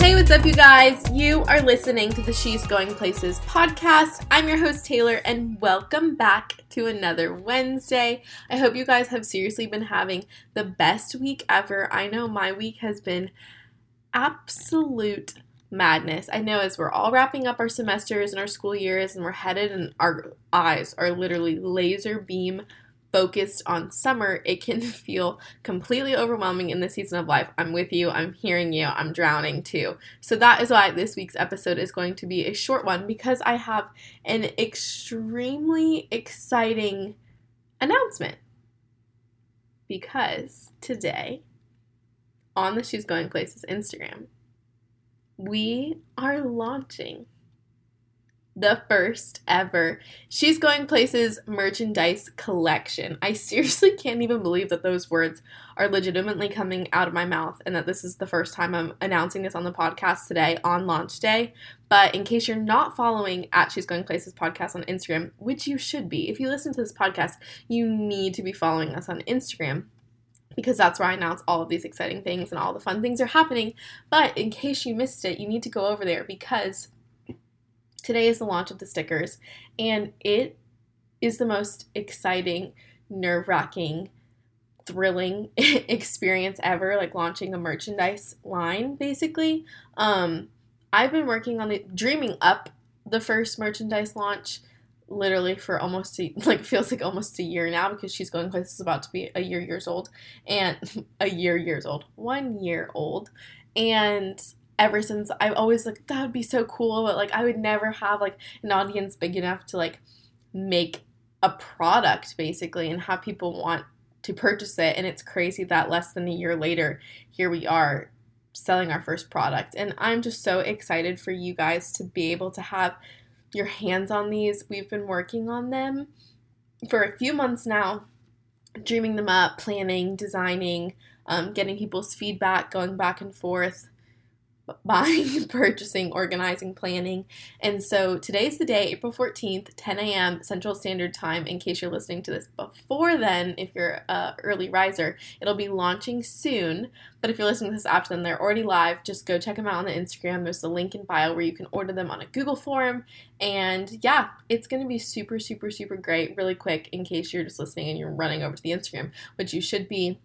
Hey, what's up, you guys? You are listening to the She's Going Places podcast. I'm your host, Taylor, and welcome back to another Wednesday. I hope you guys have seriously been having the best week ever. I know my week has been absolute madness. I know as we're all wrapping up our semesters and our school years and we're headed and our eyes are literally laser beam focused on summer, it can feel completely overwhelming in this season of life. I'm with you. I'm hearing you. I'm drowning too. So that is why this week's episode is going to be a short one, because I have an extremely exciting announcement. Because today on the She's Going Places Instagram, we are launching the first ever She's Going Places merchandise collection. I seriously can't even believe that those words are legitimately coming out of my mouth and that this is the first time I'm announcing this on the podcast today on launch day. But in case you're not following at She's Going Places podcast on Instagram, which you should be, if you listen to this podcast, you need to be following us on Instagram, because that's where I announce all of these exciting things and all the fun things are happening. But in case you missed it, you need to go over there, because today is the launch of the stickers, and it is the most exciting, nerve-wracking, thrilling experience ever, like launching a merchandise line, basically. I've been working on dreaming up the first merchandise launch literally for almost a year now, because She's Going Places is about to be one year old, and ever since I've always that would be so cool, but I would never have an audience big enough to make a product basically and have people want to purchase it. And it's crazy that less than a year later, here we are selling our first product, and I'm just so excited for you guys to be able to have your hands on these. We've been working on them for a few months now, dreaming them up, planning, designing, getting people's feedback, going back and forth, buying, purchasing, organizing, planning. And so today's the day, April 14th, 10 a.m. Central Standard Time. In case you're listening to this before then, if you're an early riser, it'll be launching soon. But if you're listening to this after then, they're already live. Just go check them out on the Instagram. There's the link in bio where you can order them on a Google form. And yeah, it's going to be super, super, super great, really quick, in case you're just listening and you're running over to the Instagram, which you should be.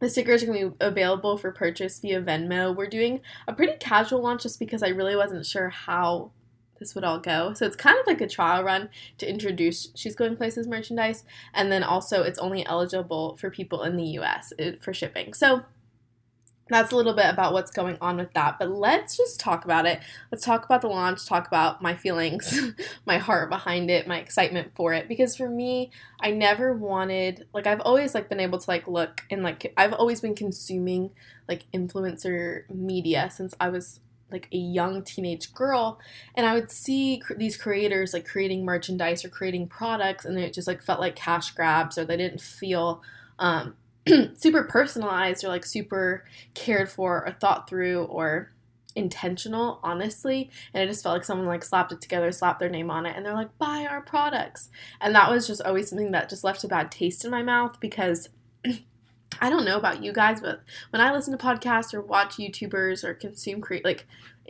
The stickers are going to be available for purchase via Venmo. We're doing a pretty casual launch just because I really wasn't sure how this would all go. So it's kind of like a trial run to introduce She's Going Places merchandise. And then also it's only eligible for people in the U.S. for shipping. So that's a little bit about what's going on with that. But let's just talk about it. Let's talk about the launch, talk about my feelings, my heart behind it, my excitement for it. Because for me, I never wanted, I've always, been able to, look and, I've always been consuming, influencer media since I was, a young teenage girl. And I would see these creators, creating merchandise or creating products, and it just, felt like cash grabs, or they didn't feel, super personalized or super cared for or thought through or intentional, honestly. And it just felt like someone slapped it together, slapped their name on it, and they're like, buy our products. And that was just always something that just left a bad taste in my mouth, because I don't know about you guys, but when I listen to podcasts or watch YouTubers or consume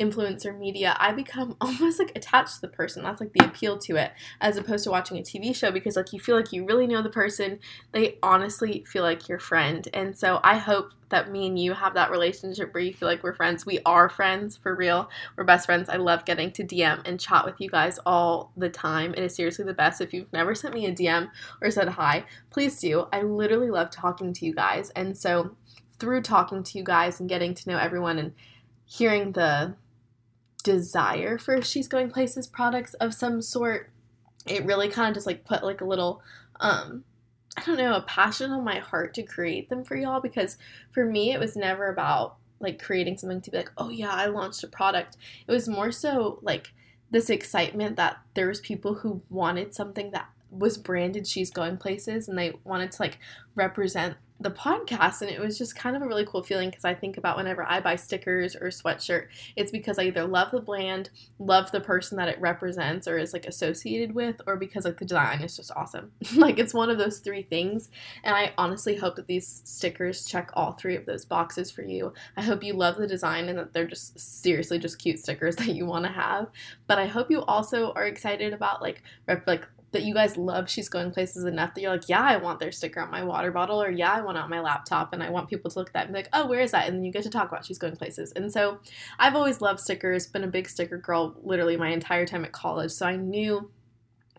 influencer media, I become almost attached to the person. That's the appeal to it, as opposed to watching a TV show, because you feel like you really know the person. They honestly feel like your friend. And so I hope that me and you have that relationship where you feel like we're friends. We are friends, for real. We're best friends. I love getting to DM and chat with you guys all the time. It is seriously the best. If you've never sent me a DM or said hi, please do. I literally love talking to you guys. And so through talking to you guys and getting to know everyone and hearing the desire for She's Going Places products of some sort, it really kind of just put a little, a passion on my heart to create them for y'all. Because for me, it was never about creating something to be oh yeah, I launched a product. It was more so this excitement that there was people who wanted something that was branded She's Going Places, and they wanted to represent the podcast, and it was just kind of a really cool feeling, because I think about whenever I buy stickers or sweatshirt, it's because I either love the brand, love the person that it represents or is like associated with, or because like the design is just awesome. Like it's one of those three things, and I honestly hope that these stickers check all three of those boxes for you. I hope you love the design and that they're just seriously just cute stickers that you want to have, but I hope you also are excited about like that you guys love She's Going Places enough that you're like, yeah, I want their sticker on my water bottle, or yeah, I want it on my laptop, and I want people to look at that and be like, oh, where is that? And then you get to talk about She's Going Places. And so I've always loved stickers, been a big sticker girl literally my entire time at college, so I knew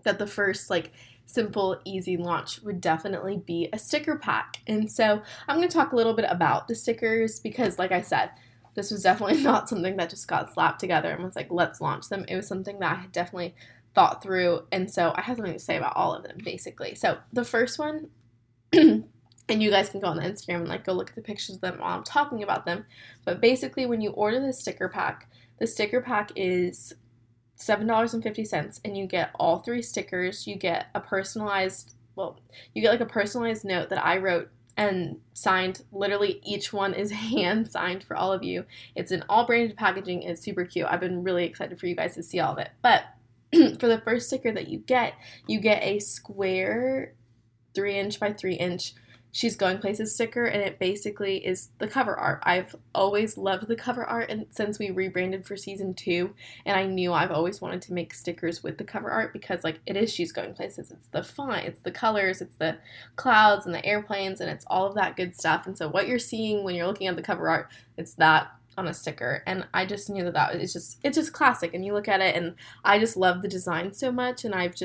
that the first like simple, easy launch would definitely be a sticker pack. And so I'm going to talk a little bit about the stickers, because like I said, this was definitely not something that just got slapped together and was like, let's launch them. It was something that I had definitely thought through, and so I have something to say about all of them basically. So the first one, and you guys can go on the Instagram and like go look at the pictures of them while I'm talking about them, but basically when you order the sticker pack is $7.50, and you get all three stickers. You get a personalized, well, you get like a personalized note that I wrote and signed. Literally each one is hand signed for all of you. It's in all branded packaging. It's super cute. I've been really excited for you guys to see all of it, but for the first sticker that you get a square 3-inch by 3-inch She's Going Places sticker, and it basically is the cover art. I've always loved the cover art, and since we rebranded for season 2, and I knew I've always wanted to make stickers with the cover art, because like it is She's Going Places. It's the font, it's the colors, it's the clouds and the airplanes, and it's all of that good stuff. And so what you're seeing when you're looking at the cover art, it's that on a sticker. And I just knew that it's just classic, and you look at it, and I just love the design so much, and I've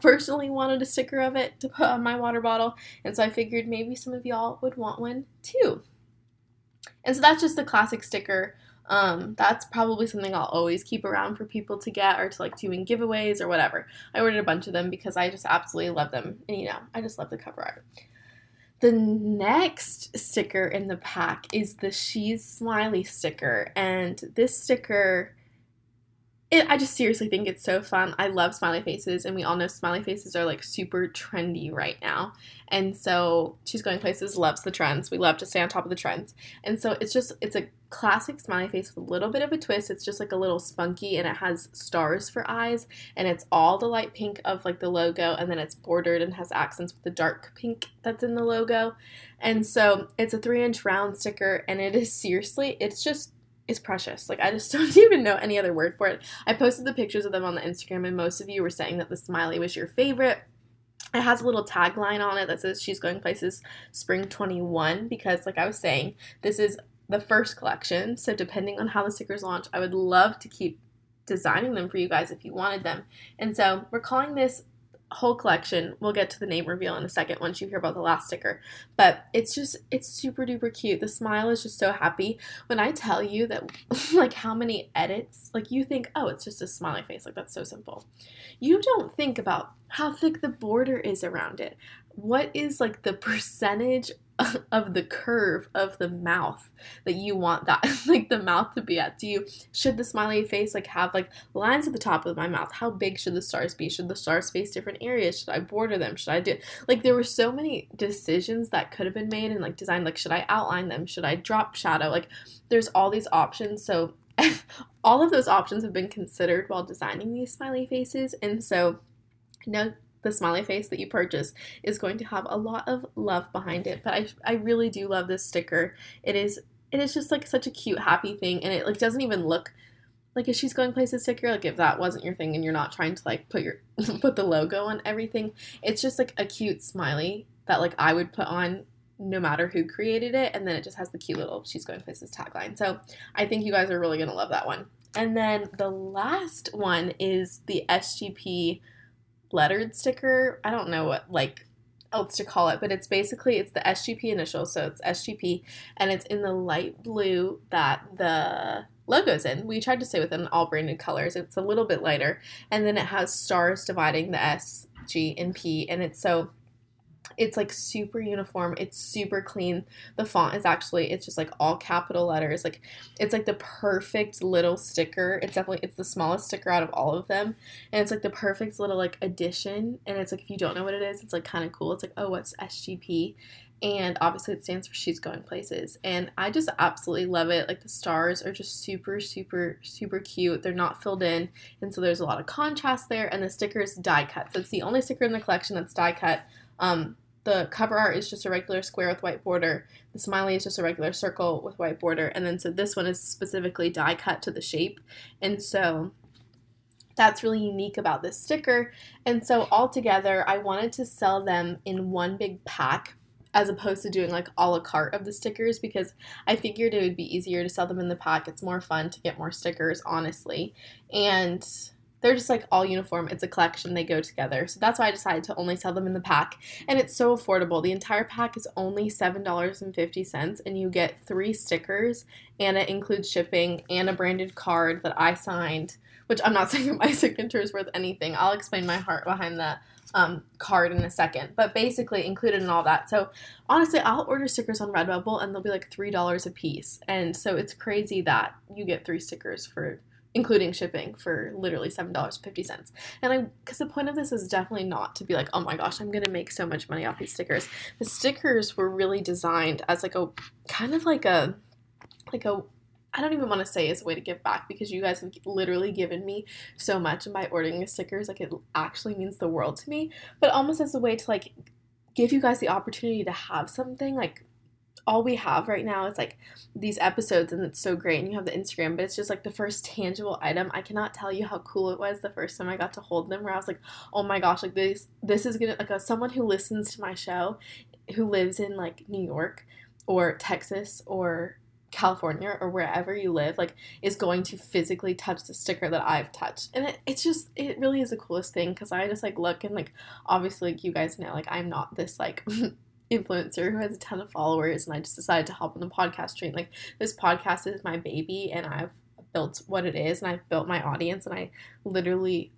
personally wanted a sticker of it to put on my water bottle, and so I figured maybe some of y'all would want one too. And so that's just the classic sticker. That's probably something I'll always keep around for people to get, or to like doing giveaways or whatever. I ordered a bunch of them because I just absolutely love them, and you know, I just love the cover art. The next sticker in the pack is the She's Smiley sticker, and this sticker, I just seriously think it's so fun. I love smiley faces, and we all know smiley faces are like super trendy right now, and so She's Going Places loves the trends. We love to stay on top of the trends, and so it's a classic smiley face with a little bit of a twist. It's just like a little spunky, and it has stars for eyes, and it's all the light pink of like the logo, and then it's bordered and has accents with the dark pink that's in the logo. And so it's a 3-inch round sticker, and it is seriously, it's precious. Like I just don't even know any other word for it. I posted the pictures of them on the Instagram, and most of you were saying that the smiley was your favorite. It has a little tagline on it that says She's Going Places Spring 21, because like I was saying, this is the first collection, so depending on how the stickers launch, I would love to keep designing them for you guys if you wanted them. And so we're calling this whole collection, we'll get to the name reveal in a second once you hear about the last sticker, but it's super duper cute. The smile is just so happy. When I tell you that, like, how many edits, like, you think, oh, it's just a smiley face, like, that's so simple. You don't think about how thick the border is around it. What is, like, the percentage of the curve of the mouth that you want that like the mouth to be at? Should the smiley face like have like lines at the top of my mouth? How big should the stars be? Should the stars face different areas? Should I border them? Should I do, like, there were so many decisions that could have been made and like designed, like, should I outline them? Should I drop shadow? Like, there's all these options. So all of those options have been considered while designing these smiley faces. And so no, the smiley face that you purchase is going to have a lot of love behind it, but I really do love this sticker. It is just like such a cute, happy thing, and it like doesn't even look like a She's Going Places sticker. Like if that wasn't your thing and you're not trying to like put the logo on everything, it's just like a cute smiley that like I would put on no matter who created it, and then it just has the cute little She's Going Places tagline. So I think you guys are really gonna love that one. And then the last one is the SGP lettered sticker. I don't know what like else to call it, but it's basically it's the SGP initials, so it's SGP, and it's in the light blue that the logo's in. We tried to stay within all branded colors. It's a little bit lighter, and then it has stars dividing the S, G, and P, and it's so It's like super uniform. It's super clean. The font is actually, it's just like all capital letters. Like it's like the perfect little sticker. It's definitely, it's the smallest sticker out of all of them. And it's like the perfect little like addition. And it's like, if you don't know what it is, it's like kind of cool. It's like, oh, what's SGP? And obviously it stands for She's Going Places. And I just absolutely love it. Like the stars are just super, super, super cute. They're not filled in. And so there's a lot of contrast there. And the sticker is die cut. So it's the only sticker in the collection that's die cut. The cover art is just a regular square with white border. The smiley is just a regular circle with white border. And then so this one is specifically die cut to the shape. And so that's really unique about this sticker. And so altogether, I wanted to sell them in one big pack, as opposed to doing like a la carte of the stickers, because I figured it would be easier to sell them in the pack. It's more fun to get more stickers, honestly. And they're just like all uniform. It's a collection. They go together. So that's why I decided to only sell them in the pack. And it's so affordable. The entire pack is only $7.50, and you get 3 stickers, and it includes shipping and a branded card that I signed, which I'm not saying my signature is worth anything. I'll explain my heart behind that card in a second, but basically included in all that. So honestly, I'll order stickers on Redbubble and they'll be like $3 a piece. And so it's crazy that you get 3 stickers for including shipping for literally $7.50. And because the point of this is definitely not to be like, oh my gosh, I'm going to make so much money off these stickers. The stickers were really designed as like a kind of like a I don't even want to say it's a way to give back, because you guys have literally given me so much, and by ordering the stickers, like, it actually means the world to me, but almost as a way to, like, give you guys the opportunity to have something. Like, all we have right now is, like, these episodes, and it's so great, and you have the Instagram, but it's just, like, the first tangible item. I cannot tell you how cool it was the first time I got to hold them, where I was like, oh my gosh, like, this is gonna, like, someone who listens to my show, who lives in, like, New York, or Texas, or California, or wherever you live, like, is going to physically touch the sticker that I've touched. And it's just, it really is the coolest thing, because I just, like, look, and, like, obviously, like, you guys know, like, I'm not this, like, influencer who has a ton of followers, and I just decided to hop on the podcast train. Like, this podcast is my baby, and I've built what it is, and I've built my audience, and I literally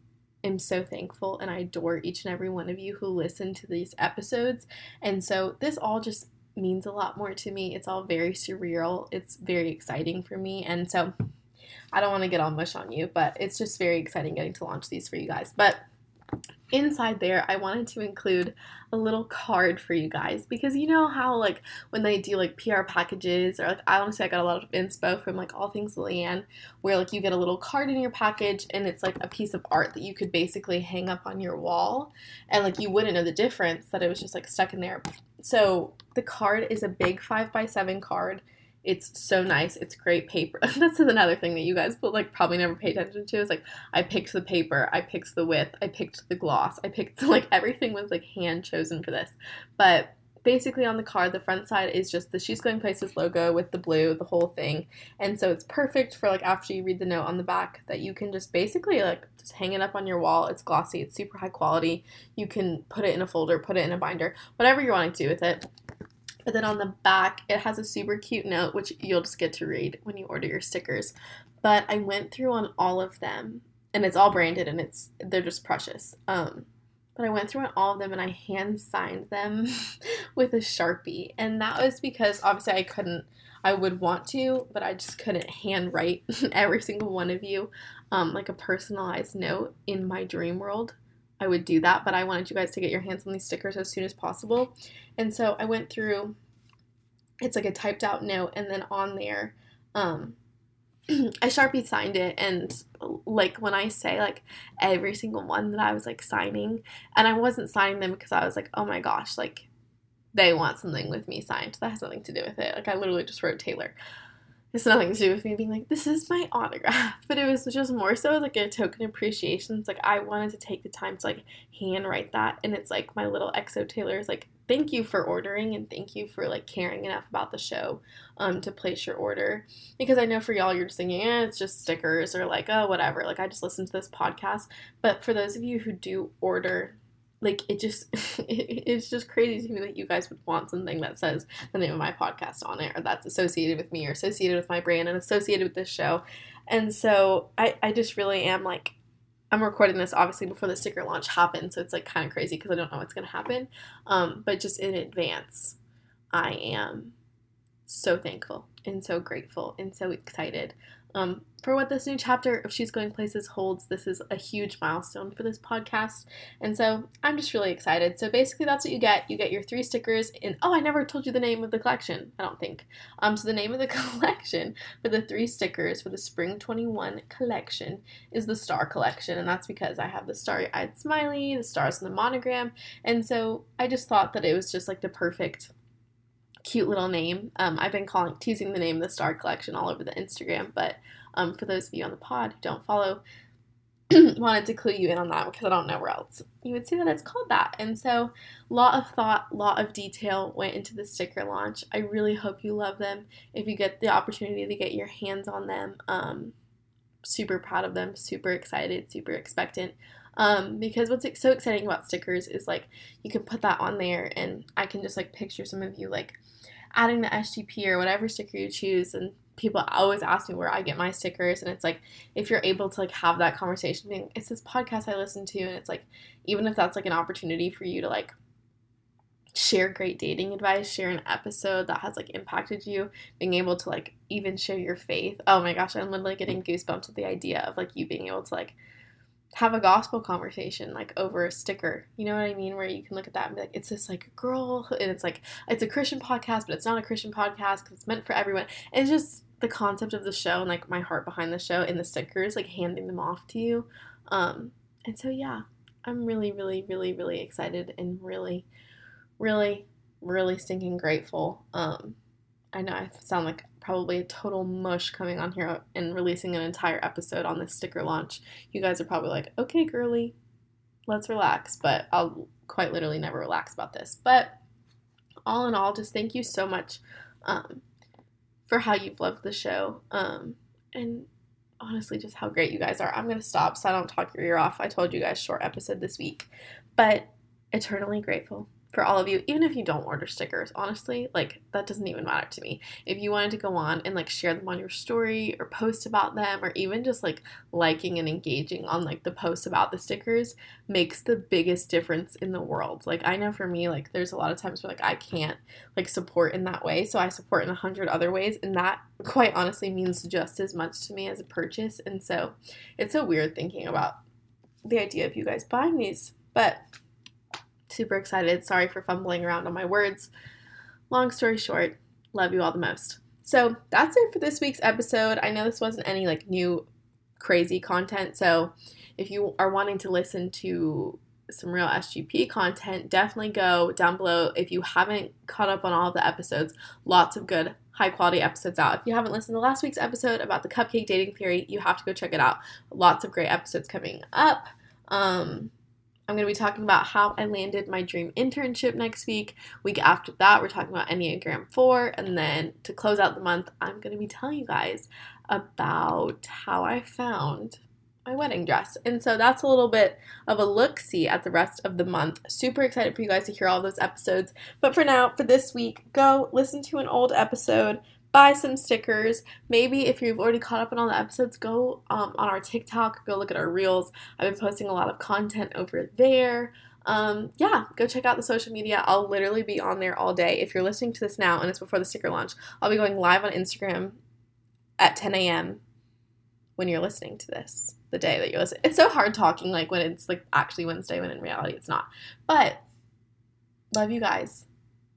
am so thankful, and I adore each and every one of you who listen to these episodes. And so this all just means a lot more to me. It's all very surreal. It's very exciting for me. And so I don't want to get all mush on you, but it's just very exciting getting to launch these for you guys. But inside there, I wanted to include a little card for you guys, because you know how, like, when they do, like, PR packages, or, like, I honestly, I got a lot of inspo from, like, All Things Leanne, where, like, you get a little card in your package, and it's, like, a piece of art that you could basically hang up on your wall, and, like, you wouldn't know the difference, that it was just, like, stuck in there. So the card is a big 5x7 card. It's so nice. It's great paper. That's another thing that you guys will, like, probably never pay attention to, is, like, I picked the paper, I picked the width, I picked the gloss, I picked, like, everything was, like, hand chosen for this. But basically on the card, the front side is just the She's Going Places logo with the blue, the whole thing. And so it's perfect for, like, after you read the note on the back, that you can just basically, like, just hang it up on your wall. It's glossy. It's super high quality. You can put it in a folder, put it in a binder, whatever you want to do with it. But then on the back, it has a super cute note, which you'll just get to read when you order your stickers. But I went through on all of them, and it's all branded, and they're just precious. But I went through on all of them, and I hand-signed them with a Sharpie. And that was because, obviously, I would want to, but I just couldn't handwrite every single one of you, like a personalized note. In my dream world, I would do that, but I wanted you guys to get your hands on these stickers as soon as possible. And so I went through, it's like a typed out note, and then on there, I Sharpie signed it, and, like, when I say, like, every single one that I was, like, signing, and I wasn't signing them because I was like, oh my gosh, like, they want something with me signed. That has nothing to do with it. Like, I literally just wrote Taylor. It's nothing to do with me being like, this is my autograph, but it was just more so like a token appreciation. It's like, I wanted to take the time to, like, handwrite that, and it's like my little EXO Taylor is like, thank you for ordering, and thank you for, like, caring enough about the show to place your order. Because I know for y'all, you're just thinking, it's just stickers, or, like, oh, whatever, like, I just listened to this podcast. But for those of you who do order, like, it just, it's just crazy to me that you guys would want something that says the name of my podcast on it, or that's associated with me, or associated with my brand, and associated with this show. And so I just really am, like, I'm recording this obviously before the sticker launch happens, so it's like kind of crazy because I don't know what's going to happen. But just in advance, I am so thankful and so grateful and so excited for what this new chapter of She's Going Places holds. This is a huge milestone for this podcast, and so I'm just really excited. So basically that's what you get. You get your 3 stickers, and oh, I never told you the name of the collection, I don't think. So the name of the collection for the 3 stickers for the Spring 21 collection is the Star Collection, and that's because I have the starry-eyed smiley, the stars on the monogram, and so I just thought that it was just like the perfect cute little name. I've been teasing the name the Star Collection all over the Instagram, but for those of you on the pod who don't follow, wanted to clue you in on that because I don't know where else you would see that it's called that. And so a lot of thought, a lot of detail went into the sticker launch. I really hope you love them. If you get the opportunity to get your hands on them, super proud of them, super excited, super expectant. Because what's so exciting about stickers is, like, you can put that on there, and I can just, like, picture some of you, like, adding the SGP or whatever sticker you choose, and people always ask me where I get my stickers, and it's, like, if you're able to, like, have that conversation, being, it's this podcast I listen to, and it's, like, even if that's, like, an opportunity for you to, like, share great dating advice, share an episode that has, like, impacted you, being able to, like, even share your faith. Oh, my gosh, I'm literally getting goosebumps with the idea of, like, you being able to, like, have a gospel conversation, like, over a sticker, you know what I mean, where you can look at that and be like, it's this, like, girl, and it's, like, it's a Christian podcast, but it's not a Christian podcast, because it's meant for everyone, and it's just the concept of the show, and, like, my heart behind the show, and the stickers, like, handing them off to you, and so, yeah, I'm really, really, really, really excited, and really, really, really stinking grateful. I know I sound like probably a total mush coming on here and releasing an entire episode on this sticker launch. You guys are probably like, okay, girly, let's relax, but I'll quite literally never relax about this. But all in all, just thank you so much for how you've loved the show, and honestly just how great you guys are. I'm going to stop so I don't talk your ear off. I told you guys, short episode this week, but eternally grateful for all of you, even if you don't order stickers, honestly, like, that doesn't even matter to me. If you wanted to go on and, like, share them on your story or post about them, or even just, like, liking and engaging on, like, the posts about the stickers makes the biggest difference in the world. Like, I know for me, like, there's a lot of times where, like, I can't, like, support in that way, so I support in 100 other ways, and that, quite honestly, means just as much to me as a purchase, and so it's so weird thinking about the idea of you guys buying these, but super excited. Sorry for fumbling around on my words. Long story short, love you all the most. So that's it for this week's episode. I know this wasn't any, like, new crazy content, so if you are wanting to listen to some real SGP content, definitely go down below. If you haven't caught up on all of the episodes, lots of good high quality episodes out. If you haven't listened to last week's episode about the cupcake dating theory, you have to go check it out. Lots of great episodes coming up. I'm going to be talking about how I landed my dream internship next week. Week after that, we're talking about Enneagram 4. And then to close out the month, I'm going to be telling you guys about how I found my wedding dress. And so that's a little bit of a look-see at the rest of the month. Super excited for you guys to hear all those episodes. But for now, for this week, go listen to an old episode. Buy some stickers. Maybe if you've already caught up on all the episodes, go on our TikTok, go look at our Reels. I've been posting a lot of content over there. Yeah, go check out the social media. I'll literally be on there all day. If you're listening to this now and it's before the sticker launch, I'll be going live on Instagram at 10 a.m. when you're listening to this, the day that you're listening. It's so hard talking, like, when it's, like, actually Wednesday when in reality it's not. But love you guys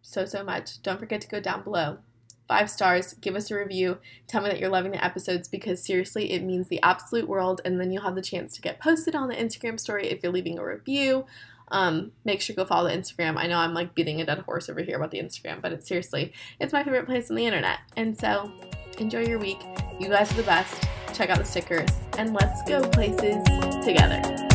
so, so much. Don't forget to go down below. 5 stars, give us a review, tell me that you're loving the episodes, because seriously, it means the absolute world, and then you'll have the chance to get posted on the Instagram story if you're leaving a review. Make sure you go follow the Instagram. I know I'm, like, beating a dead horse over here about the Instagram, but it's seriously, it's my favorite place on the internet, and so enjoy your week. You guys are the best. Check out the stickers, and let's go places together.